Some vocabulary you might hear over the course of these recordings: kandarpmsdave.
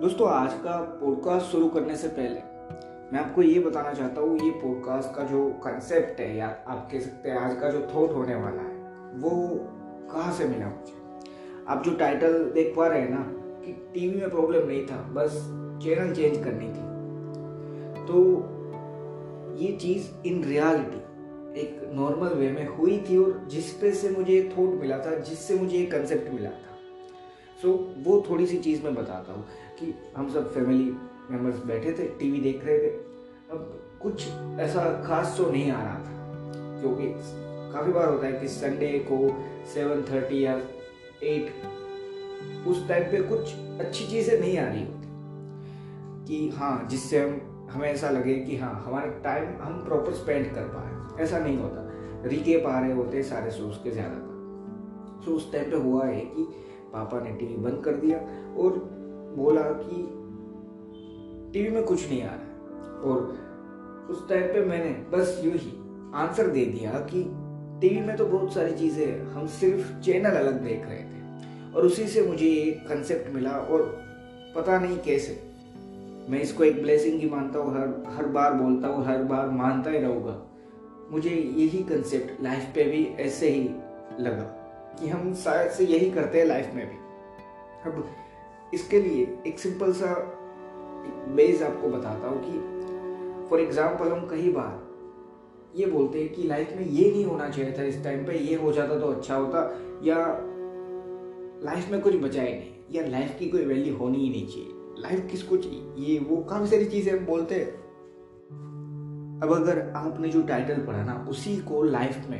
दोस्तों आज का पॉडकास्ट शुरू करने से पहले मैं आपको ये बताना चाहता हूँ, ये पॉडकास्ट का जो कंसेप्ट है या आप कह सकते हैं आज का जो थॉट होने वाला है वो कहाँ से मिला मुझे। आप जो टाइटल देख पा रहे हैं ना कि टीवी में प्रॉब्लम नहीं था, बस चैनल चेंज करनी थी। तो ये चीज़ इन रियलिटी एक नॉर्मल वे में हुई थी और जिस पे से मुझे एक थॉट मिला था, जिससे मुझे एक कंसेप्ट मिला था। वो थोड़ी सी चीज़ मैं बताता हूँ कि हम सब फैमिली मेम्बर्स बैठे थे, टीवी देख रहे थे। अब कुछ ऐसा खास तो नहीं आ रहा था, क्योंकि काफ़ी बार होता है कि संडे को 7:30 या 8 उस टाइम पे कुछ अच्छी चीज़ें नहीं आ रही होती कि हाँ, जिससे हमें ऐसा लगे कि हाँ हमारा टाइम हम प्रॉपर स्पेंड कर पाए। ऐसा नहीं होता, रिकेप आ रहे होते सारे शोज़ के ज़्यादातर। सो उस टाइम पे हुआ है कि पापा ने टीवी बंद कर दिया और बोला कि टीवी में कुछ नहीं आ रहा। और उस टाइम पे मैंने बस यूँ ही आंसर दे दिया कि टीवी में तो बहुत सारी चीज़ें हैं, हम सिर्फ चैनल अलग देख रहे थे। और उसी से मुझे ये कंसेप्ट मिला और पता नहीं कैसे मैं इसको एक ब्लेसिंग ही मानता हूँ, हर बार बोलता हूँ, हर बार मानता ही रहूँगा। मुझे यही कंसेप्ट लाइफ पे भी ऐसे ही लगा कि हम शायद से यही करते हैं लाइफ में भी। अब इसके लिए एक सिंपल सा बेस आपको बताता हूँ कि फॉर एग्जांपल हम कई बार ये बोलते हैं कि लाइफ में ये नहीं होना चाहिए था, इस टाइम पे ये हो जाता तो अच्छा होता, या लाइफ में कुछ बचा ही नहीं, या लाइफ की कोई वैल्यू होनी ही नहीं चाहिए, लाइफ किसको चाहिए, ये वो काफ़ी सारी चीज़ें हम बोलते हैं। अब अगर आपने जो टाइटल पढ़ा ना उसी को लाइफ में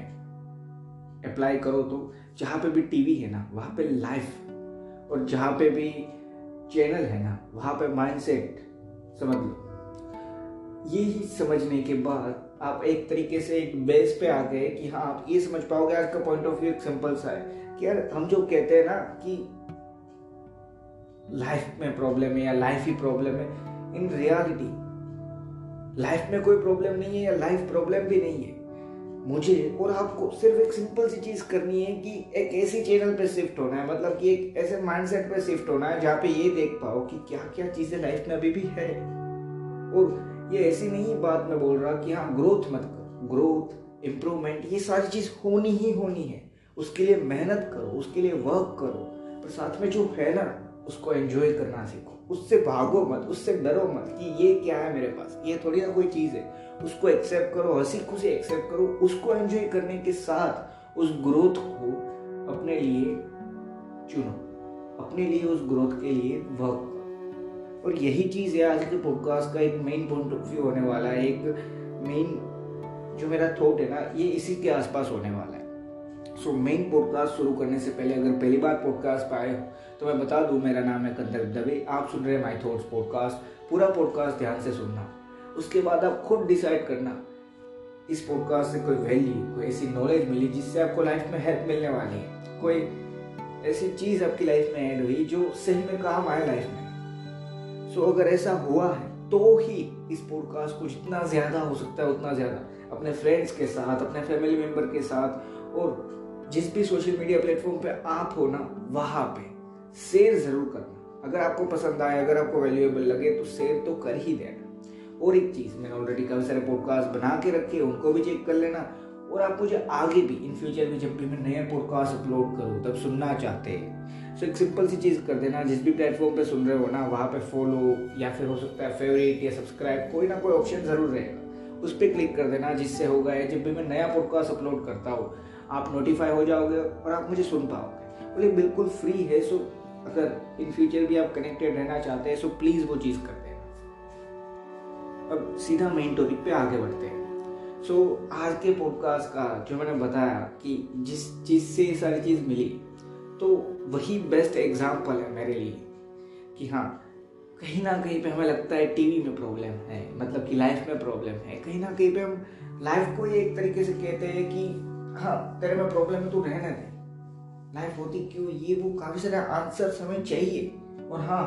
अप्लाई करो तो जहाँ पे भी टीवी है ना वहाँ पे लाइफ, और जहाँ पे भी चैनल है ना वहाँ पे माइंडसेट समझ लो। ये ही समझने के बाद आप एक तरीके से एक बेस पे आ गए कि हाँ आप ये समझ पाओगे। आज का पॉइंट ऑफ व्यू एक सिंपल सा है कि यार हम जो कहते हैं ना कि लाइफ में प्रॉब्लम है या लाइफ ही प्रॉब्लम है, इन रियलिटी लाइफ में कोई प्रॉब्लम नहीं है या लाइफ प्रॉब्लम भी नहीं है। मुझे और आपको सिर्फ एक सिंपल सी चीज़ करनी है कि एक ऐसी चैनल पे शिफ्ट होना है, मतलब कि एक ऐसे माइंडसेट पे शिफ्ट होना है जहाँ पे ये देख पाओ कि क्या क्या चीज़ें लाइफ में अभी भी है। और ये ऐसी नहीं बात मैं बोल रहा कि हाँ ग्रोथ मत करो, ग्रोथ इम्प्रूवमेंट ये सारी चीज़ होनी ही होनी है, उसके लिए मेहनत करो, उसके लिए वर्क करो, पर साथ में जो है ना उसको एंजॉय करना सीखो, उससे भागो मत, उससे डरो मत कि ये क्या है मेरे पास, ये थोड़ी ना कोई चीज़ है। उसको एक्सेप्ट करो, हंसी खुशी एक्सेप्ट करो, उसको एंजॉय करने के साथ उस ग्रोथ को अपने लिए चुनो, अपने लिए उस ग्रोथ के लिए वर्क करो। और यही चीज़ है आज के पॉडकास्ट का एक मेन पॉइंट ऑफ व्यू होने वाला है, एक मेन जो मेरा थॉट है ना ये इसी के आसपास होने वाला है। सो मेन पॉडकास्ट शुरू करने से पहले अगर पहली बार पॉडकास्ट पर आए हो तो मैं बता दूं, मेरा नाम है कंदर्प दवे, आप सुन रहे हैं माई थॉट्स पॉडकास्ट। पूरा पॉडकास्ट ध्यान से सुनना, उसके बाद आप खुद डिसाइड करना इस पॉडकास्ट से कोई वैल्यू, कोई ऐसी नॉलेज मिली जिससे आपको लाइफ में हेल्प मिलने वाली है, कोई ऐसी चीज़ आपकी लाइफ में ऐड हुई जो सही में काम आए लाइफ में। सो अगर ऐसा हुआ है तो ही इस पॉडकास्ट को जितना ज़्यादा हो सकता है उतना ज़्यादा अपने फ्रेंड्स के साथ, अपने फैमिली मेम्बर के साथ और जिस भी सोशल मीडिया प्लेटफॉर्म पे आप हो ना वहाँ पे शेयर ज़रूर करना। अगर आपको पसंद आए, अगर आपको वैल्यूएबल लगे तो शेयर तो कर ही देना। और एक चीज़, मैंने ऑलरेडी काफ़ी सारे पॉडकास्ट बना के रखे, उनको भी चेक कर लेना। और आप मुझे आगे भी इन फ्यूचर में जब भी मैं नए पॉडकास्ट अपलोड करूँ तब सुनना चाहते हैं, सो एक सिंपल सी चीज़ कर देना, जिस भी प्लेटफॉर्म पे सुन रहे हो ना वहाँ पे फॉलो या फिर हो सकता है फेवरेट या सब्सक्राइब, कोई ना कोई ऑप्शन ज़रूर रहेगा, उस पर क्लिक कर देना। जिससे होगा है जब भी मैं नया पॉडकास्ट अपलोड करता हूँ आप नोटिफाई हो जाओगे और आप मुझे सुन पाओगे। और ये बिल्कुल फ्री है, सो अगर इन फ्यूचर भी आप कनेक्टेड रहना चाहते हैं सो प्लीज़ वो चीज़ कर देना। अब सीधा मेन टॉपिक पे आगे बढ़ते हैं। सो आज के पॉडकास्ट का जो मैंने बताया कि जिस चीज़ से ये सारी चीज़ मिली तो वही बेस्ट एग्जाम्पल है मेरे लिए कि हाँ कहीं ना कहीं पे हमें लगता है टीवी में प्रॉब्लम है, मतलब कि लाइफ में प्रॉब्लम है, कहीं ना कहीं पे हम लाइफ को ये एक तरीके से कहते हैं कि हाँ तेरे में प्रॉब्लम है, तू रहने दे, लाइफ होती क्यों, ये वो काफ़ी सारे आंसर्स हमें चाहिए। और हाँ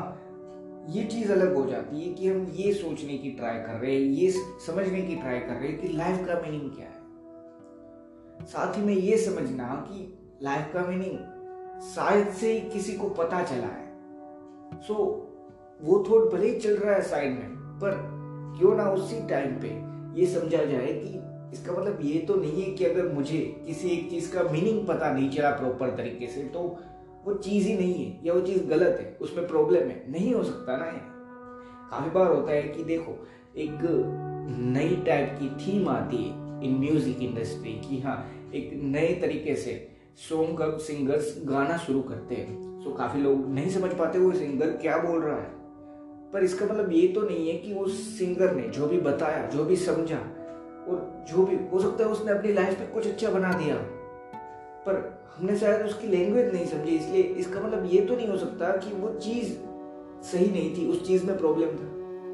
ये चीज़ अलग हो जाती है कि हम ये सोचने की ट्राई कर रहे हैं, ये समझने की ट्राई कर रहे हैं कि लाइफ का मीनिंग क्या है। साथ ही में ये समझना कि लाइफ का मीनिंग शायद से किसी को पता चला है। सो वो थॉट भले ही चल रहा है साइड में, पर क्यों ना उसी टाइम पे ये समझा जाए कि इसका मतलब ये तो नहीं है कि अगर मुझे किसी एक चीज का मीनिंग पता नहीं चला प्रॉपर तरीके से तो वो चीज ही नहीं है या वो चीज गलत है, उसमें प्रॉब्लम है। नहीं हो सकता ना। काफी बार होता है कि देखो एक नई टाइप की थीम आती है इन म्यूजिक इंडस्ट्री की, हाँ एक नए तरीके से सॉन्ग का सिंगर्स गाना शुरू करते हैं। सो काफी लोग नहीं समझ पाते वो सिंगर क्या बोल रहा है, पर इसका मतलब ये तो नहीं है कि उस सिंगर ने जो भी बताया जो भी समझा और जो भी हो सकता है उसने अपनी लाइफ में कुछ अच्छा बना दिया, पर हमने शायद उसकी लैंग्वेज नहीं समझी, इसलिए इसका मतलब ये तो नहीं हो सकता कि वो चीज़ सही नहीं थी, उस चीज़ में प्रॉब्लम था,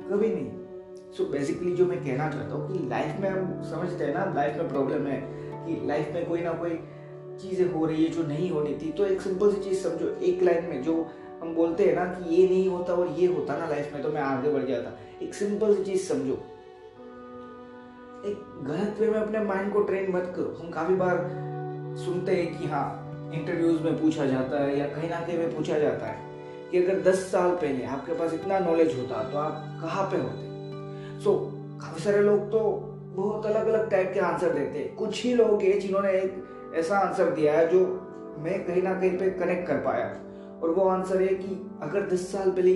कभी नहीं। सो बेसिकली जो मैं कहना चाहता हूँ कि लाइफ में हम समझते हैं ना, लाइफ में प्रॉब्लम है कि लाइफ में कोई ना कोई चीज़ें हो रही है जो नहीं होनी थी। तो एक सिंपल सी चीज़ समझो, एक लाइन में जो हम बोलते हैं ना कि ये नहीं होता और ये होता ना लाइफ में तो मैं आगे बढ़ जाता, एक सिंपल सी चीज़ समझो, एक गलत वे में अपने माइंड को ट्रेन मत करो। हम काफ़ी बार सुनते हैं कि हाँ इंटरव्यूज़ में पूछा जाता है या कहीं ना कहीं में पूछा जाता है कि अगर 10 साल पहले आपके पास इतना नॉलेज होता तो आप कहाँ पे होते। सो काफ़ी सारे लोग तो बहुत अलग अलग टाइप के आंसर देते हैं, कुछ ही लोग हैं जिन्होंने एक ऐसा आंसर दिया है जो मैं कहीं ना कहीं पे कनेक्ट कर पाया, और वो आंसर है कि अगर 10 साल पहले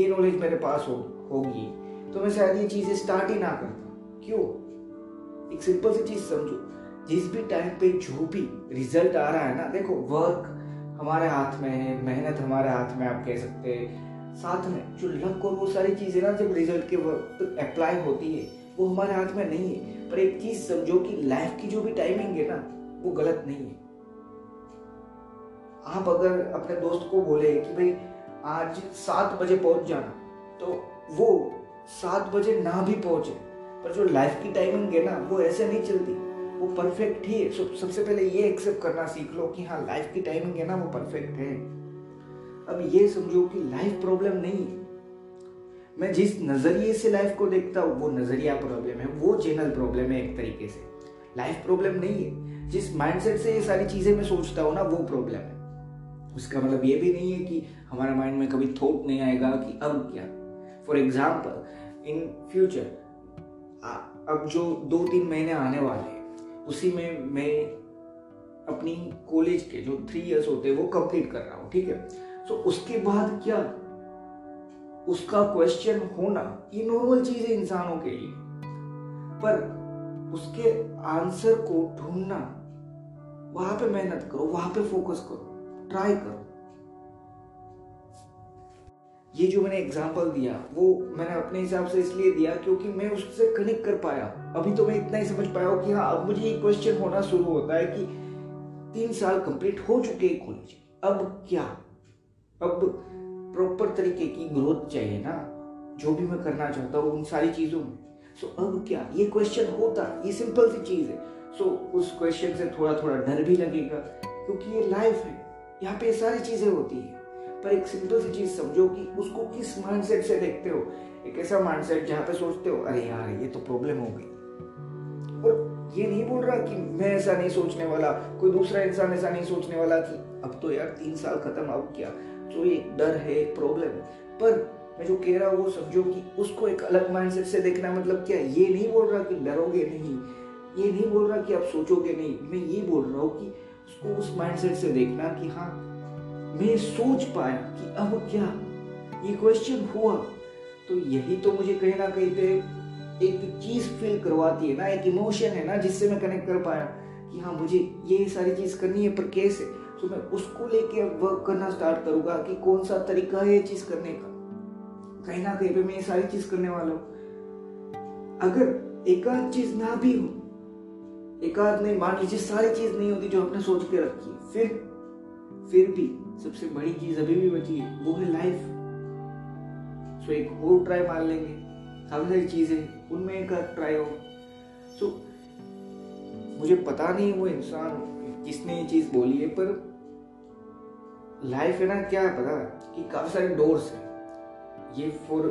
ये नॉलेज मेरे पास होगी तो मैं शायद ये चीज़ें स्टार्ट ही ना करता। क्यों? एक सिंपल सी चीज़ समझो, जिस भी टाइम पे जो भी रिजल्ट आ रहा है ना, देखो वर्क हमारे हाथ में है, मेहनत हमारे हाथ में आप कह सकते हैं, साथ में जो लक और वो सारी चीज़ें ना जब रिजल्ट के वक्त अप्लाई होती है वो हमारे हाथ में नहीं है। पर एक चीज़ समझो कि लाइफ की जो भी टाइमिंग है ना वो गलत नहीं है। आप अगर अपने दोस्त को बोले कि भाई आज 7 बजे पहुंच जाना, तो वो 7 बजे ना भी पहुंचे, पर जो लाइफ की टाइमिंग है ना वो ऐसे नहीं चलती, वो परफेक्ट ही है। सबसे पहले ये एक्सेप्ट करना सीख लो कि हाँ लाइफ की टाइमिंग है ना वो परफेक्ट है। अब ये समझो कि लाइफ प्रॉब्लम नहीं है, मैं जिस नज़रिए से लाइफ को देखता हूँ वो नज़रिया प्रॉब्लम है, वो चैनल प्रॉब्लम है। एक तरीके से लाइफ प्रॉब्लम नहीं है, जिस माइंडसेट से ये सारी चीज़ें मैं सोचता हूँ ना वो प्रॉब्लम है। उसका मतलब ये भी नहीं है कि हमारे माइंड में कभी थॉट नहीं आएगा कि अब क्या। फॉर एग्जाम्पल इन फ्यूचर अब जो 2-3 महीने आने वाले हैं उसी में मैं अपनी कॉलेज के जो 3 इयर्स होते हैं वो कंप्लीट कर रहा हूँ, ठीक है। तो उसके बाद क्या उसका क्वेश्चन होना ये नॉर्मल चीज़ है इंसानों के लिए, पर उसके आंसर को ढूंढना, वहाँ पे मेहनत करो, वहाँ पे फोकस करो, ट्राई करो। ये जो मैंने एग्जाम्पल दिया वो मैंने अपने हिसाब से इसलिए दिया क्योंकि मैं उससे कनेक्ट कर पाया। अभी तो मैं इतना ही समझ पाया हूँ कि हाँ अब मुझे ये क्वेश्चन होना शुरू होता है कि 3 साल कंप्लीट हो चुके हैं कॉलेज, अब क्या, अब प्रॉपर तरीके की ग्रोथ चाहिए ना जो भी मैं करना चाहता हूँ उन सारी चीज़ों में। सो अब क्या ये क्वेश्चन होता, ये सिंपल सी चीज़ है। सो उस क्वेश्चन से थोड़ा थोड़ा डर भी लगेगा क्योंकि ये लाइफ है, यहाँ पे सारी चीज़ें होती है। पर एक सिंपल सी चीज़ समझो कि उसको किस माइंडसेट से देखते हो। एक ऐसा माइंडसेट जहाँ पे सोचते हो अरे यार ये तो प्रॉब्लम हो गई, और ये नहीं बोल रहा कि मैं ऐसा नहीं सोचने वाला, कोई दूसरा इंसान ऐसा नहीं सोचने वाला कि अब तो यार 3 साल खत्म, अब क्या। तो ये एक डर है, एक प्रॉब्लम है, पर मैं जो कह रहा हूँ वो समझो कि उसको एक अलग माइंडसेट से देखना। मतलब क्या, ये नहीं बोल रहा कि डरोगे नहीं, ये नहीं बोल रहा कि आप सोचोगे नहीं, मैं ये बोल रहा हूँ कि उसको उस माइंडसेट से देखना कि हाँ मैं सोच पाया कि अब क्या, ये क्वेश्चन हुआ। तो यही तो मुझे कहीं ना कहीं पे एक चीज़ फील करवाती है ना, एक इमोशन है ना जिससे मैं कनेक्ट कर पाया कि हाँ मुझे ये सारी चीज़ करनी है पर कैसे। तो मैं उसको लेके अब वर्क करना स्टार्ट करूँगा कि कौन सा तरीका है ये चीज़ करने का। कहीं ना कहीं पे मैं ये सारी चीज़ करने वाला हूँ। अगर एकाध चीज़ ना भी हो, एकाध नहीं, मान लीजिए सारी चीज़ नहीं होती जो आपने सोच के रखी, फिर भी सबसे बड़ी चीज अभी भी बची है, वो है लाइफ। सो एक और ट्राई मार लेंगे, काफी सारी चीजें उनमें एक ट्राई हो। सो मुझे पता नहीं वो इंसान किसने ये चीज बोली है, पर लाइफ है ना, क्या पता कि काफी सारे डोर्स हैं। ये फॉर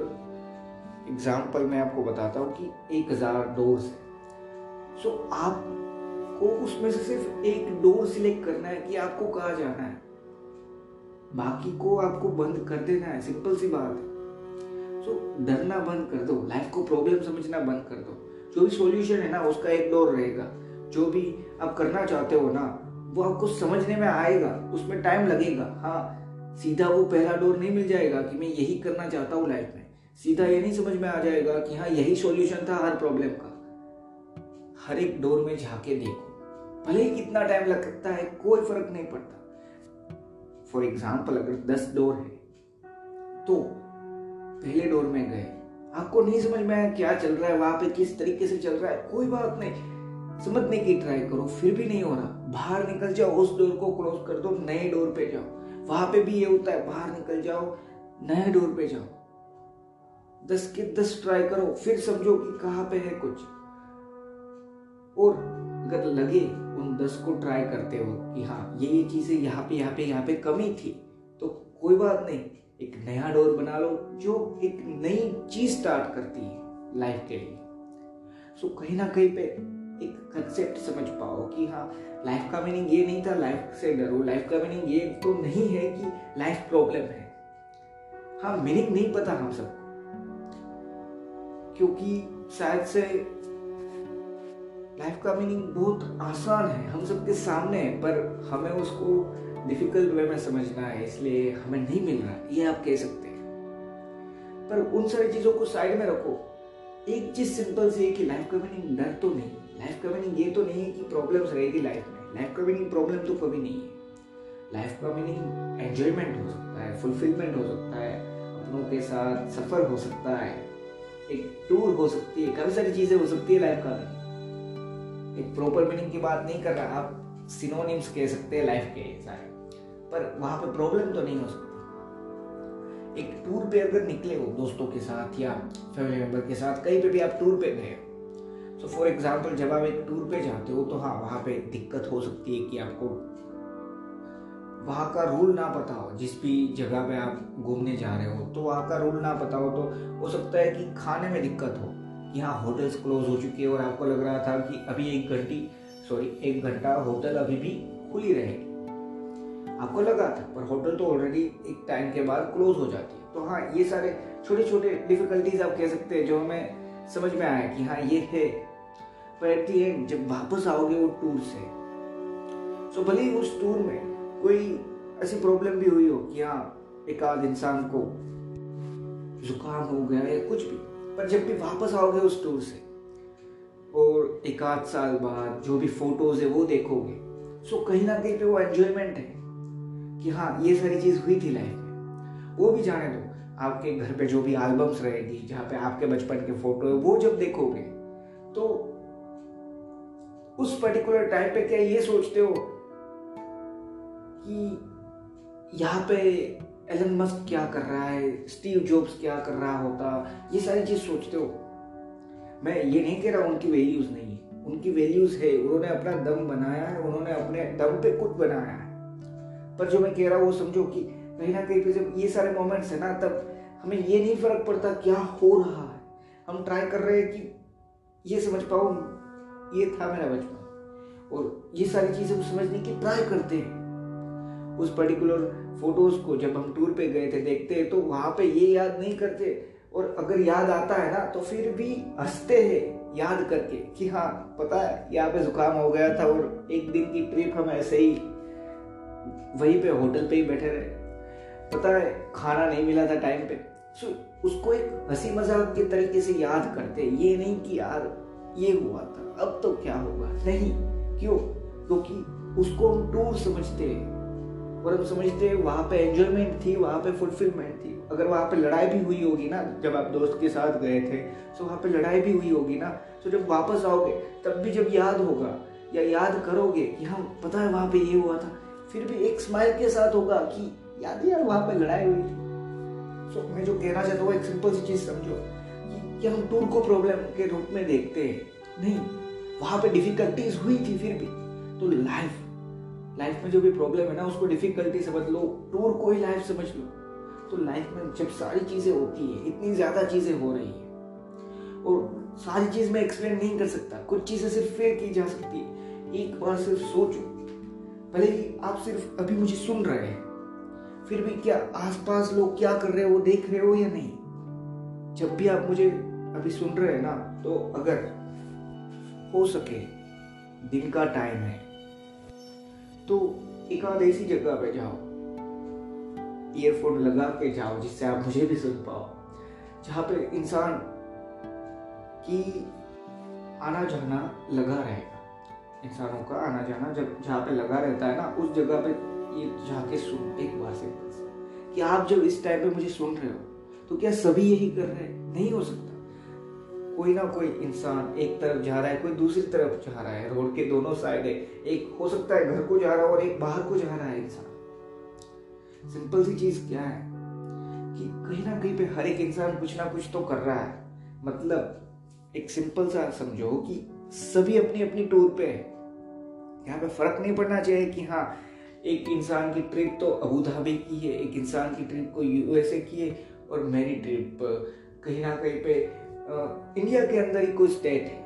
एग्जाम्पल मैं आपको बताता हूँ कि 1000 डोर्स है। सो आपको उसमें से सिर्फ एक डोर सिलेक्ट करना है कि आपको कहाँ जाना है, बाकी को आपको बंद कर देना है। सिंपल सी बात है। सो डरना बंद कर दो, लाइफ को प्रॉब्लम समझना बंद कर दो। जो भी सॉल्यूशन है ना उसका एक डोर रहेगा, जो भी आप करना चाहते हो ना वो आपको समझने में आएगा, उसमें टाइम लगेगा। हाँ, सीधा वो पहला डोर नहीं मिल जाएगा कि मैं यही करना चाहता हूँ लाइफ में, सीधा ये नहीं समझ में आ जाएगा कि हाँ यही सॉल्यूशन था हर प्रॉब्लम का। हर एक डोर में झाके देखो, भले ही कितना टाइम लगता है कोई फर्क नहीं पड़ता। फॉर एग्जाम्पल, अगर 10 डोर है तो पहले डोर में गए, आपको नहीं समझ में आया क्या चल रहा है वहां पे, किस तरीके से चल रहा है, कोई बात नहीं, समझने की ट्राई करो। फिर भी नहीं हो रहा, बाहर निकल जाओ, उस डोर को क्लोज कर दो, नए डोर पे जाओ। वहां पे भी ये होता है, बाहर निकल जाओ, नए डोर पे जाओ, 10 के 10 ट्राई करो, फिर समझो कि कहाँ पे है कुछ। और अगर लगे उन 10 को ट्राई करते हो कि हाँ ये चीजें यहाँ पे कमी थी, तो कोई बात नहीं, एक नया डोर बना लो जो एक नई चीज स्टार्ट करती है लाइफ के लिए। सो कहीं ना कहीं पे एक कंसेप्ट समझ पाओ कि हाँ लाइफ का मीनिंग ये नहीं था लाइफ से डरो, लाइफ का मीनिंग ये तो नहीं है कि लाइफ प्रॉब्लम है। हाँ, मीनिंग नहीं पता हम सबको, क्योंकि शायद से लाइफ का मीनिंग बहुत आसान है, हम सबके सामने है, पर हमें उसको डिफिकल्ट वे में समझना है, इसलिए हमें नहीं मिल रहा, ये आप कह सकते हैं। पर उन सारी चीज़ों को साइड में रखो, एक चीज़ सिंपल सी है कि लाइफ का मीनिंग डर तो नहीं, लाइफ का मीनिंग ये तो नहीं है कि प्रॉब्लम्स रहेगी लाइफ में, लाइफ का मीनिंग प्रॉब्लम तो कभी नहीं है। लाइफ का मीनिंग एन्जॉयमेंट हो सकता है, फुलफिलमेंट हो सकता है, अपनों के साथ सफ़र हो सकता है, एक टूर हो सकती है, काफ़ी सारी चीज़ें हो सकती है लाइफ का मीनिंग। एक प्रॉपर मीनिंग की बात नहीं कर रहा, आप सिनोनिम्स कह सकते हैं लाइफ के सारे, पर वहाँ पे प्रॉब्लम तो नहीं हो सकती। एक टूर पे अगर निकले हो दोस्तों के साथ या फैमिली मेम्बर के साथ, कहीं पे भी आप टूर पे गए हो, सो फॉर एग्जांपल जब आप एक टूर पे जाते हो तो हाँ वहाँ पे दिक्कत हो सकती है कि आपको वहाँ का रूल ना पता हो, जिस भी जगह पे आप घूमने जा रहे हो तो वहाँ का रूल ना पता हो, तो हो सकता है कि खाने में दिक्कत हो, यहाँ होटल्स क्लोज हो चुकी है और आपको लग रहा था कि अभी एक घंटा होटल अभी भी खुली रहेगी, आपको लगा था, पर होटल तो ऑलरेडी एक टाइम के बाद क्लोज हो जाती है। तो हाँ ये सारे छोटे छोटे डिफिकल्टीज आप कह सकते हैं जो हमें समझ में आया कि हाँ ये है। पर एट दी एंड जब वापस आओगे वो टूर से, सो भले ही उस टूर में कोई ऐसी प्रॉब्लम भी हुई हो कि हाँ एक आध इंसान को जुकाम हो गया या कुछ भी, पर जब भी वापस आओगे उस टूर से और एक आध साल बाद जो भी फोटोज है वो देखोगे, सो कहीं ना कहीं पे वो एन्जॉयमेंट है कि हाँ ये सारी चीज़ हुई थी लाइफ में। वो भी जाने दो, आपके घर पे जो भी एल्बम्स रहेगी जहाँ पे आपके बचपन के फोटो है वो जब देखोगे तो उस पर्टिकुलर टाइम पे क्या ये सोचते हो कि यहाँ पे एलन मस्क क्या कर रहा है, स्टीव जॉब्स क्या कर रहा होता, ये सारी चीज़ सोचते हो। मैं ये नहीं कह रहा उनकी वैल्यूज़ नहीं है, उनकी वैल्यूज़ है, उन्होंने अपना दम बनाया है, उन्होंने अपने दम पे कुछ बनाया है। पर जो मैं कह रहा हूँ वो समझो कि कहीं ना कहीं पे जब ये सारे मोमेंट्स है ना तब हमें ये नहीं फ़र्क पड़ता क्या हो रहा है, हम ट्राई कर रहे हैं कि ये समझ पाओ ये था मेरा बचपन, और ये सारी चीज़ें समझने की ट्राई करते हैं। उस पर्टिकुलर फोटोज को जब हम टूर पे गए थे देखते हैं तो वहाँ पे ये याद नहीं करते, और अगर याद आता है ना तो फिर भी हंसते हैं याद करके कि हाँ पता है यहाँ पे जुकाम हो गया था और एक दिन की ट्रिप हम ऐसे ही वहीं पे होटल पे ही बैठे रहे, पता है खाना नहीं मिला था टाइम पे। सो उसको एक हंसी मजाक के तरीके से याद करते, ये नहीं कि यार ये हुआ था अब तो क्या होगा, नहीं, क्यों? क्योंकि उसको हम टूर समझते हैं और हम समझते हैं वहाँ पे एन्जॉयमेंट थी, वहाँ पे फुलफिलमेंट थी। अगर वहाँ पे लड़ाई भी हुई होगी ना जब आप दोस्त के साथ गए थे, सो वहाँ पे लड़ाई भी हुई होगी ना, तो जब वापस आओगे तब भी जब याद होगा या याद करोगे कि हाँ पता है वहाँ पे ये हुआ था, फिर भी एक स्माइल के साथ होगा कि याद है यार वहाँ पे लड़ाई हुई थी। सो मैं जो कहना चाहता हूँ एक सिंपल सी चीज़ समझो कि हम टूर को प्रॉब्लम के रूप में देखते हैं, नहीं, वहाँ पर डिफिकल्टीज हुई थी फिर भी, तो लाइफ में जो भी प्रॉब्लम है ना उसको डिफिकल्टी समझ लो, टूर को ही लाइफ समझ लो। तो लाइफ में जब सारी चीज़ें होती है, इतनी ज़्यादा चीज़ें हो रही है और सारी चीज़ मैं एक्सप्लेन नहीं कर सकता, कुछ चीज़ें सिर्फ फेयर की जा सकती है। एक बार सिर्फ सोचो, भले ही आप सिर्फ अभी मुझे सुन रहे हैं, फिर भी क्या आसपास लोग क्या कर रहे हो वो देख रहे हो या नहीं, जब भी आप मुझे अभी सुन रहे हैं ना, तो अगर हो सके दिन का टाइम है तो एक आध ऐसी जगह पे जाओ, ईयरफोन लगा के जाओ जिससे आप मुझे भी सुन पाओ, जहाँ पे इंसान की आना जाना लगा रहेगा, इंसानों का आना जाना जब जहाँ पे लगा रहता है ना, उस जगह पे ये जाके सुन एक बार से कि आप जब इस टाइम पे मुझे सुन रहे हो तो क्या सभी यही कर रहे हैं? नहीं हो सकता। कोई ना कोई इंसान एक तरफ जा रहा है, कोई दूसरी तरफ जा रहा है, रोड के दोनों साइड है, एक हो सकता है घर को जा रहा है और एक बाहर को जा रहा है इंसान। सिंपल सी चीज क्या है कि कहीं ना कहीं पे हर एक इंसान कुछ ना कुछ तो कर रहा है। मतलब एक सिंपल सा समझो कि सभी अपनी अपनी टूर पे है। यहाँ पे फर्क नहीं पड़ना चाहिए कि हाँ, एक इंसान की ट्रिप तो अबू धाबी की है, एक इंसान की ट्रिप को यूएसए की है, और मेरी ट्रिप कहीं ना कहीं पे इंडिया के अंदर ही कोई स्टेट है।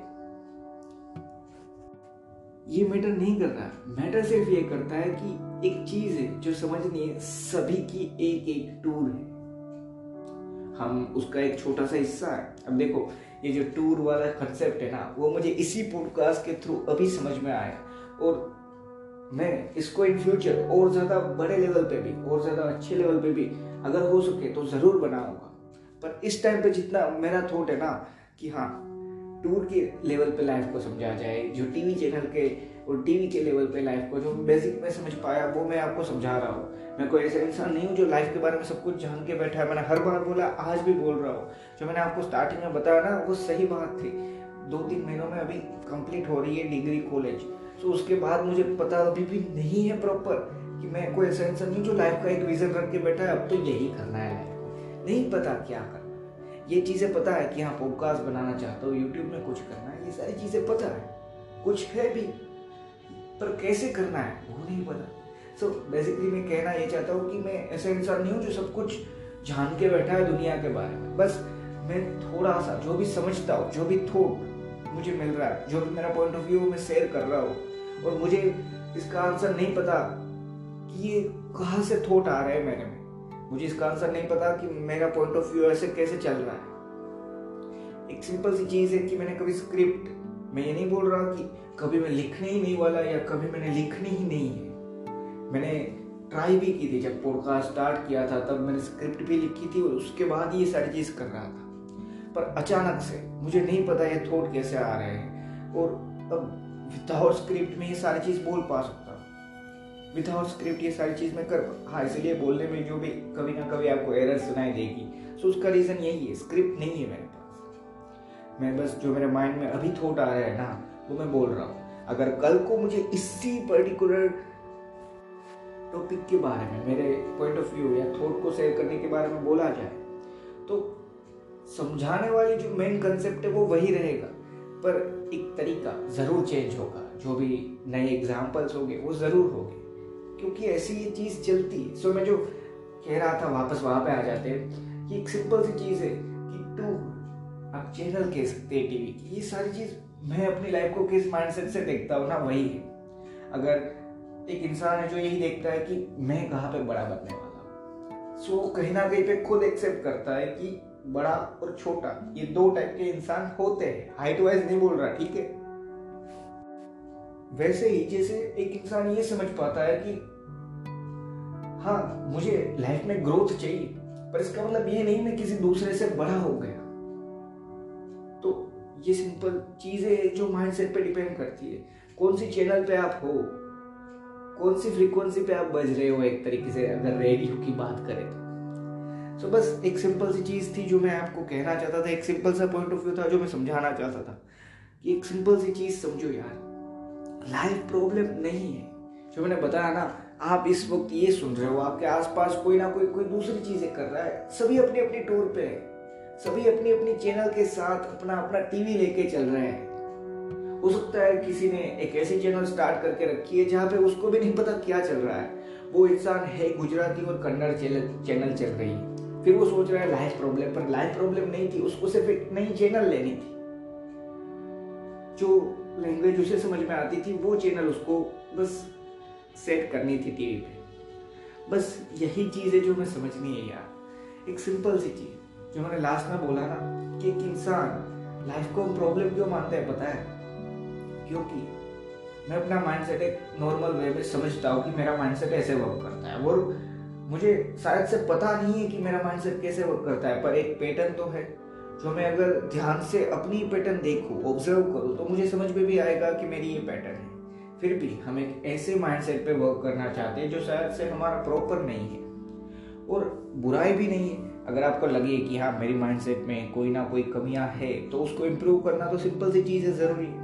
ये मैटर नहीं कर रहा, मैटर सिर्फ ये करता है कि एक चीज है जो समझनी है, सभी की एक एक टूर है, हम उसका एक छोटा सा हिस्सा है। अब देखो, ये जो टूर वाला कंसेप्ट है ना, वो मुझे इसी पॉडकास्ट के थ्रू अभी समझ में आया, और मैं इसको इन फ्यूचर और ज़्यादा बड़े लेवल पे भी और ज़्यादा अच्छे लेवल पे भी अगर हो सके तो ज़रूर बनाऊंगा। पर इस टाइम पे जितना मेरा थॉट है ना कि हाँ, टूर के लेवल पे लाइफ को समझा जाए, जो टीवी चैनल के और टीवी के लेवल पे लाइफ को जो बेसिक में समझ पाया वो मैं आपको समझा रहा हूँ। मैं कोई ऐसा इंसान नहीं हूँ जो लाइफ के बारे में सब कुछ जान के बैठा है। मैंने हर बार बोला, आज भी बोल रहा हूँ, जो मैंने आपको स्टार्टिंग में बताया ना वो सही बात थी। 2-3 महीनों में अभी कंप्लीट हो रही है डिग्री कॉलेज, तो उसके बाद मुझे पता अभी भी नहीं है प्रॉपर कि मैं कोई ऐसा इंसान नहीं जो लाइफ का एक विजन रख के बैठा है, अब तो यही करना है, नहीं पता क्या करना है। ये चीज़ें पता है कि हाँ, पॉडकास्ट बनाना चाहता हूँ, यूट्यूब में कुछ करना है, ये सारी चीज़ें पता है, कुछ है भी, पर कैसे करना है वो नहीं पता। सो बेसिकली मैं कहना ये चाहता हूँ कि मैं ऐसा इंसान नहीं हूँ जो सब कुछ जान के बैठा है दुनिया के बारे में। बस मैं थोड़ा सा जो भी समझता हूँ, जो भी थॉट मुझे मिल रहा है, जो भी मेरा पॉइंट ऑफ व्यू मैं शेयर कर रहा हूँ, और मुझे इसका आंसर नहीं पता कि ये कहाँ से थॉट आ रहा है मेरे में, मुझे इसका आंसर नहीं पता कि मेरा पॉइंट ऑफ व्यू ऐसे कैसे चल रहा है। एक सिंपल सी चीज़ है कि मैंने कभी स्क्रिप्ट, मैं ये नहीं बोल रहा कि कभी मैं लिखने ही नहीं वाला या कभी मैंने लिखनी ही नहीं है। मैंने ट्राई भी की थी, जब पॉडकास्ट स्टार्ट किया था तब मैंने स्क्रिप्ट भी लिखी थी और उसके बाद ये सारी चीज़ कर रहा था। पर अचानक से मुझे नहीं पता ये थॉट कैसे आ रहे हैं, और अब विदाउट स्क्रिप्ट में ये सारी चीज़ बोल पा सकता हूँ, विदाउट स्क्रिप्ट ये सारी चीज़ मैं कर हाँ। इसलिए बोलने में जो भी कभी ना कभी आपको एरर सुनाई देगी, सो उसका रीज़न यही है, स्क्रिप्ट नहीं है मेरे पास। मैं बस जो मेरे माइंड में अभी थॉट आ रहा है ना वो मैं बोल रहा हूँ। अगर कल को मुझे इसी पर्टिकुलर टॉपिक के बारे में, मेरे पॉइंट ऑफ व्यू या थॉट को शेयर करने के बारे में बोला जाए, तो समझाने वाली जो मेन कंसेप्ट है वो वही रहेगा, पर एक तरीका ज़रूर चेंज होगा, जो भी नए एग्जाम्पल्स होंगे वो ज़रूर होंगे, क्योंकि ऐसी ये चीज़ चलती है। सो मैं जो कह रहा था, वापस वहाँ पे आ जाते हैं कि एक सिंपल सी चीज़ है कि टूर आप चैनल कह सकते हैं टीवी की, ये सारी चीज़ मैं अपनी लाइफ को किस माइंडसेट से देखता हूँ ना, वही है। अगर एक इंसान है जो यही देखता है कि मैं कहाँ पर बड़ा बनने वाला हूँ, सो कहीं ना कहीं पे खुद एक्सेप्ट करता है कि बड़ा और छोटा ये दो टाइप के इंसान होते हैं। हाइट वाइज नहीं बोल रहा, ठीक है, वैसे ही जैसे एक इंसान ये समझ पाता है कि हाँ, मुझे लाइफ में ग्रोथ चाहिए, पर इसका मतलब ये नहीं मैं किसी दूसरे से बड़ा हो गया। तो ये सिंपल चीजें जो माइंडसेट पे डिपेंड करती है, कौन सी चैनल पे आप हो, कौन सी फ्रीक्वेंसी पे आप बज रहे हो, एक तरीके से अगर रेडियो की बात करें तो। सो बस एक सिंपल सी चीज़ थी जो मैं आपको कहना चाहता था, एक सिंपल सा पॉइंट ऑफ व्यू था जो मैं समझाना चाहता था कि एक सिंपल सी चीज़ समझो यार, लाइफ प्रॉब्लम नहीं है। जो मैंने बताया ना, आप इस वक्त ये सुन रहे हो, आपके आसपास कोई ना कोई दूसरी चीज़ें कर रहा है, सभी अपनी अपनी टूर पे है, सभी अपनी अपनी चैनल के साथ अपना अपना टीवी लेके चल रहे हैं। हो सकता है किसी ने एक ऐसी चैनल स्टार्ट करके रखी है जहाँ पे उसको भी नहीं पता क्या चल रहा है। वो इंसान है गुजराती और कन्नड़ चैनल चल रही है, फिर वो सोच रहा है लाइफ प्रॉब्लम, पर लाइफ प्रॉब्लम नहीं थी, उसको सिर्फ एक नई चैनल लेनी थी, जो लैंग्वेज उसे समझ में आती थी वो चैनल उसको बस सेट करनी थी टीवी पे। बस यही चीज़ है जो मैं समझनी है यार, एक सिंपल सी चीज़ जो मैंने लास्ट में बोला ना कि एक इंसान लाइफ को प्रॉब्लम क्यों मानता है पता है, क्योंकि मैं अपना माइंडसेट एक नॉर्मल वे में समझता हूँ कि मेरा माइंडसेट ऐसे वर्क करता है और मुझे शायद से पता नहीं है कि मेरा माइंडसेट कैसे वर्क करता है, पर एक पैटर्न तो है जो मैं अगर ध्यान से अपनी पैटर्न देखूँ, ऑब्जर्व करूँ तो मुझे समझ में भी आएगा कि मेरी ये पैटर्न है। फिर भी हम एक ऐसे माइंडसेट पे वर्क करना चाहते हैं जो शायद से हमारा प्रॉपर नहीं है, और बुराई भी नहीं है। अगर आपको लगे कि हाँ मेरी माइंडसेट में कोई ना कोई कमियां है तो उसको इम्प्रूव करना तो सिंपल सी चीज़ है, ज़रूरी है,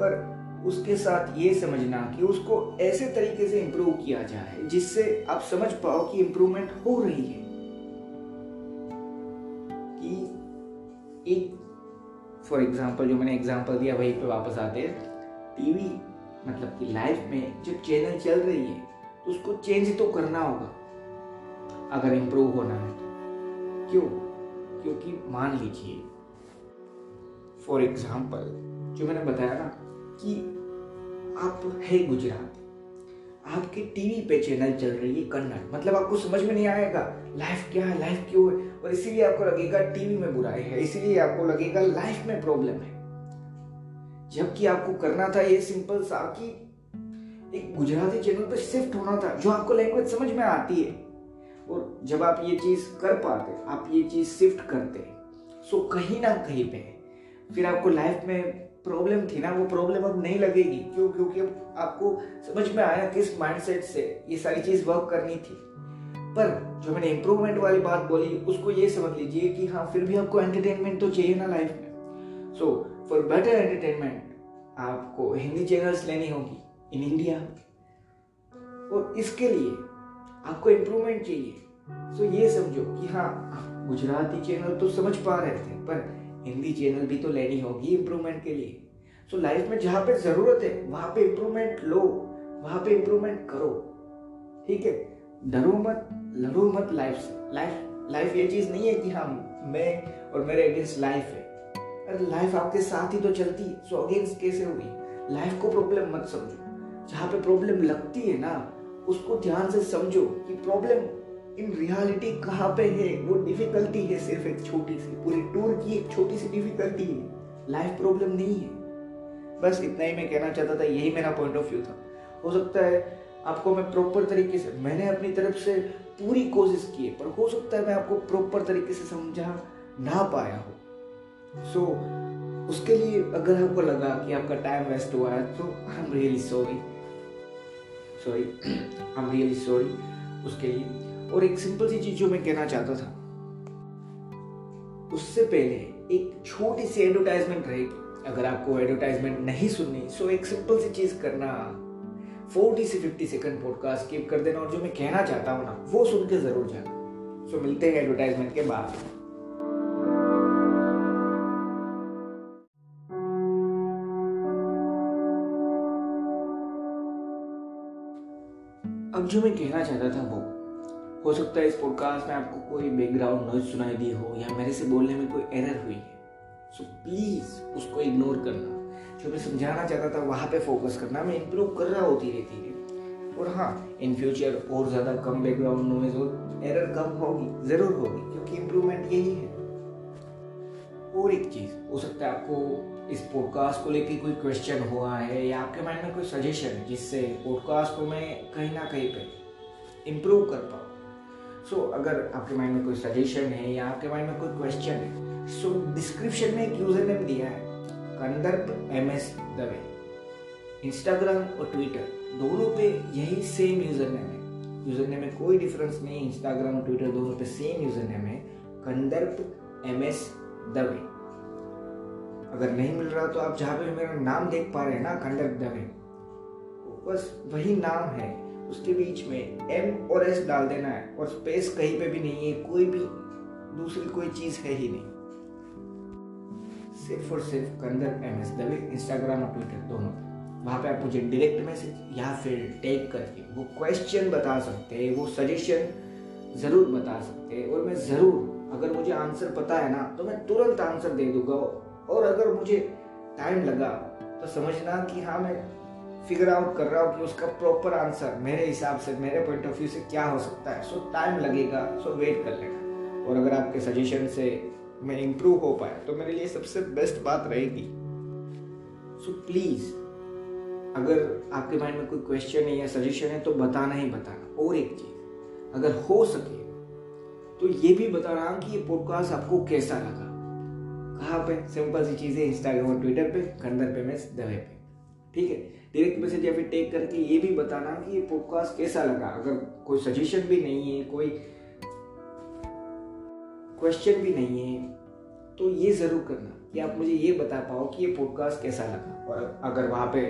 पर उसके साथ ये समझना कि उसको ऐसे तरीके से इम्प्रूव किया जाए जिससे आप समझ पाओ कि इम्प्रूवमेंट हो रही है, कि एक फॉर एग्जाम्पल जो मैंने एग्जाम्पल दिया वहीं पर वापस आते हैं, टीवी मतलब कि लाइफ में जब चैनल चल रही है तो उसको चेंज तो करना होगा अगर इम्प्रूव होना है तो। क्यों? क्योंकि मान लीजिए फॉर एग्जाम्पल जो मैंने बताया ना कि आप है गुजरात, आपके टीवी पे चैनल चल रही है कन्नड़, मतलब आपको समझ में नहीं आएगा लाइफ क्या है, लाइफ क्यों है, और इसीलिए आपको लगेगा टीवी में बुराई है, इसीलिए आपको लगेगा लाइफ में प्रॉब्लम है। जबकि आपको करना था ये सिंपल सा कि एक गुजराती चैनल पर शिफ्ट होना था जो आपको लैंग्वेज समझ में आती है, और जब आप ये चीज़ कर पाते, आप ये चीज़ शिफ्ट करते, सो कहीं ना कहीं पे फिर आपको लाइफ में प्रॉब्लम थी ना वो प्रॉब्लम अब नहीं लगेगी। क्यों? क्योंकि अब आपको समझ में आया किस माइंडसेट से ये सारी चीज़ वर्क करनी थी। पर जो मैंने इम्प्रूवमेंट वाली बात बोली उसको ये समझ लीजिए कि हाँ फिर भी आपको एंटरटेनमेंट तो चाहिए ना लाइफ में, सो फॉर बेटर एंटरटेनमेंट आपको हिंदी चैनल्स लेनी होगी इन इंडिया, और इसके लिए आपको इम्प्रूवमेंट चाहिए। सो ये समझो कि हाँ आप गुजराती चैनल तो समझ पा रहे थे पर हिंदी चैनल भी तो लेनी होगी इम्प्रूवमेंट के लिए। सो लाइफ में जहाँ पे ज़रूरत है वहाँ पे इम्प्रूवमेंट लो, वहाँ पे इम्प्रूवमेंट करो, ठीक है। डरो मत, लड़ो मत लाइफ से। लाइफ ये चीज़ नहीं है कि हाँ मैं और मेरे अगेंस्ट लाइफ है, अरे लाइफ आपके साथ ही तो चलती है, सो अगेंस्ट कैसे हुई। लाइफ को प्रॉब्लम मत समझो, जहाँ पे प्रॉब्लम लगती है ना उसको ध्यान से समझो कि प्रॉब्लम इन रियलिटी कहाँ पे है। वो डिफिकल्टी है सिर्फ एक छोटी सी, पूरी टूर की एक छोटी सी डिफिकल्टी है, लाइफ प्रॉब्लम नहीं है। बस इतना ही मैं कहना चाहता था, यही मेरा पॉइंट ऑफ व्यू था। हो सकता है आपको मैं प्रॉपर तरीके से, मैंने अपनी तरफ से पूरी कोशिश की है, पर हो सकता है मैं आपको प्रॉपर तरीके से समझा ना पाया हो। सो उसके लिए अगर आपको लगा कि आपका टाइम वेस्ट हुआ है तो आई एम रियली सॉरी उसके लिए। और एक सिंपल सी चीज़ जो मैं कहना चाहता था, उससे पहले एक छोटी सी एडवर्टाइजमेंट रहेगी। अगर आपको एडवर्टाइजमेंट नहीं सुननी सो एक सिंपल सी चीज़ करना, 40 से 50 सेकंड पॉडकास्ट स्किप कर देना और जो मैं कहना चाहता हूँ ना वो सुन के ज़रूर जाना। सो मिलते हैं एडवर्टाइजमेंट के बाद। अब जो मैं कहना चाहता था वो, हो सकता है इस पॉडकास्ट में आपको कोई बैकग्राउंड नॉइज सुनाई दी हो या मेरे से बोलने में कोई एरर हुई है, सो प्लीज़ उसको इग्नोर करना। जो मैं समझाना चाहता था वहाँ पे फोकस करना, मैं इम्प्रूव कर रहा होती रहती है, और हाँ इन फ्यूचर और ज़्यादा कम बैकग्राउंड नॉइज और एरर कम होगी, ज़रूर होगी, क्योंकि इम्प्रूवमेंट यही है। और एक चीज़, हो सकता है आपको इस पॉडकास्ट को लेके कोई क्वेश्चन हुआ है या आपके माइंड में कोई सजेशन है जिससे पॉडकास्ट को मैं कहीं ना कहीं पे इम्प्रूव कर पाऊँ। सो अगर आपके माइंड में कोई सजेशन है या आपके माइंड में कोई क्वेश्चन है, सो डिस्क्रिप्शन में एक यूज़र नेम दिया है, kandarpmsdave। इंस्टाग्राम और ट्विटर दोनों पे यही सेम यूज़र नेम है, यूज़र नेम में कोई डिफरेंस नहीं, इंस्टाग्राम और ट्विटर दोनों पे सेम यूज़र नेम है, kandarpmsdave। अगर नहीं मिल रहा तो आप जहाँ पे मेरा नाम देख पा रहे हैं ना, कंडक्ट दवे, बस वही नाम है, उसके बीच में M और S डाल देना है और स्पेस कहीं पे भी नहीं है, कोई भी दूसरी कोई चीज़ है ही नहीं, सिर्फ और सिर्फ kandarpms दवे इंस्टाग्राम और ट्विटर दोनों। वहाँ पे आप मुझे डायरेक्ट मैसेज या फिर टैग करके वो क्वेश्चन बता सकते हैं, वो सजेशन ज़रूर बता सकते हैं, और मैं ज़रूर, अगर मुझे आंसर पता है ना तो मैं तुरंत आंसर दे दूँगा, और अगर मुझे टाइम लगा तो समझना कि हाँ मैं फिगर आउट कर रहा हूँ कि उसका प्रॉपर आंसर मेरे हिसाब से, मेरे पॉइंट ऑफ व्यू से क्या हो सकता है। सो टाइम लगेगा, सो वेट कर लेना। और अगर आपके सजेशन से मैं इम्प्रूव हो पाया तो मेरे लिए सबसे बेस्ट बात रहेगी। सो प्लीज़, अगर आपके माइंड में कोई क्वेश्चन है या सजेशन है तो बताना। और एक चीज़, अगर हो सके तो ये भी बताना कि ये पॉडकास्ट आपको कैसा लगा। कहाँ पे? सिंपल सी चीज़ें, इंस्टाग्राम और ट्विटर पे, kandarpmsdave पे, ठीक है। डायरेक्ट मैसेज या फिर टेक करके ये भी बताना कि ये पॉडकास्ट कैसा लगा। अगर कोई सजेशन भी नहीं है, कोई क्वेश्चन भी नहीं है, तो ये ज़रूर करना कि आप मुझे ये बता पाओ कि ये पॉडकास्ट कैसा लगा। और अगर वहाँ पे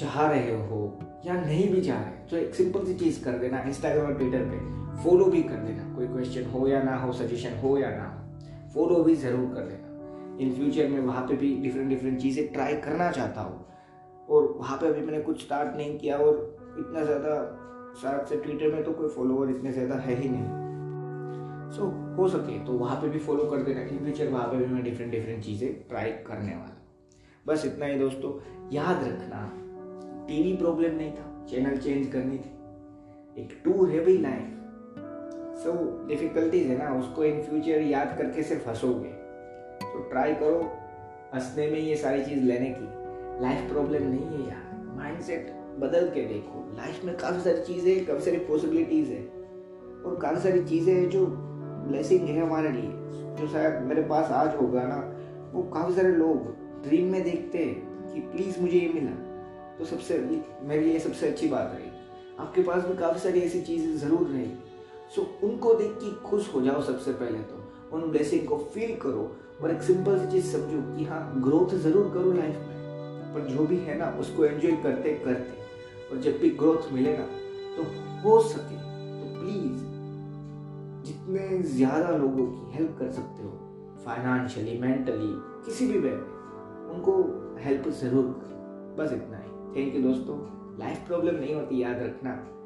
जा रहे हो या नहीं भी जा रहे तो एक सिंपल सी चीज़ कर देना, इंस्टाग्राम और ट्विटर पे फॉलो भी कर देना। कोई क्वेश्चन हो या ना हो, सजेशन हो या ना हो, फॉलो भी ज़रूर कर देना। इन फ्यूचर में वहाँ पे भी डिफरेंट चीज़ें ट्राई करना चाहता हूँ, और वहाँ पे अभी मैंने कुछ स्टार्ट नहीं किया। और इतना ज़्यादा शायद से ट्विटर में तो कोई फॉलोवर इतने ज़्यादा है ही नहीं। सो हो सके तो वहाँ पे भी फॉलो कर देना। इन फ्यूचर वहाँ पे भी मैं डिफरेंट चीज़ें ट्राई करने वाला। बस इतना ही दोस्तों, याद रखना टीवी प्रॉब्लम नहीं था, चैनल चेंज करनी थी। एक टूर है भाई लाइफ, सो डिफिकल्टीज है ना, उसको इन फ्यूचर याद करके सिर्फ हंसोगे। तो ट्राई करो हंसने में ये सारी चीज़ लेने की। लाइफ प्रॉब्लम नहीं है यार, माइंडसेट बदल के देखो। लाइफ में काफ़ी सारी चीज़ें, काफ़ी सारी पॉसिबिलिटीज़ है, और काफ़ी सारी चीज़ें हैं जो ब्लेसिंग है हमारे लिए। जो शायद मेरे पास आज होगा ना, वो काफ़ी सारे लोग ड्रीम में देखते हैं कि प्लीज़ मुझे ये मिला, तो सबसे मेरे लिए सबसे अच्छी बात रहेगी। आपके पास भी काफ़ी सारी ऐसी चीज़ें ज़रूर रहेगी। सो उनको देख के खुश हो जाओ सबसे पहले तो, उन ब्लेसिंग को फील करो। और एक सिंपल सी चीज़ समझो कि हाँ, ग्रोथ ज़रूर करो लाइफ में, पर जो भी है ना उसको एंजॉय करते करते। और जब भी ग्रोथ मिले ना, तो हो सके तो प्लीज़ जितने ज़्यादा लोगों की हेल्प कर सकते हो, फाइनेंशियली, मेंटली, किसी भी वे में, उनको हेल्प ज़रूर करो। बस इतना ही। थैंक यू दोस्तों। लाइफ प्रॉब्लम नहीं होती, याद रखना।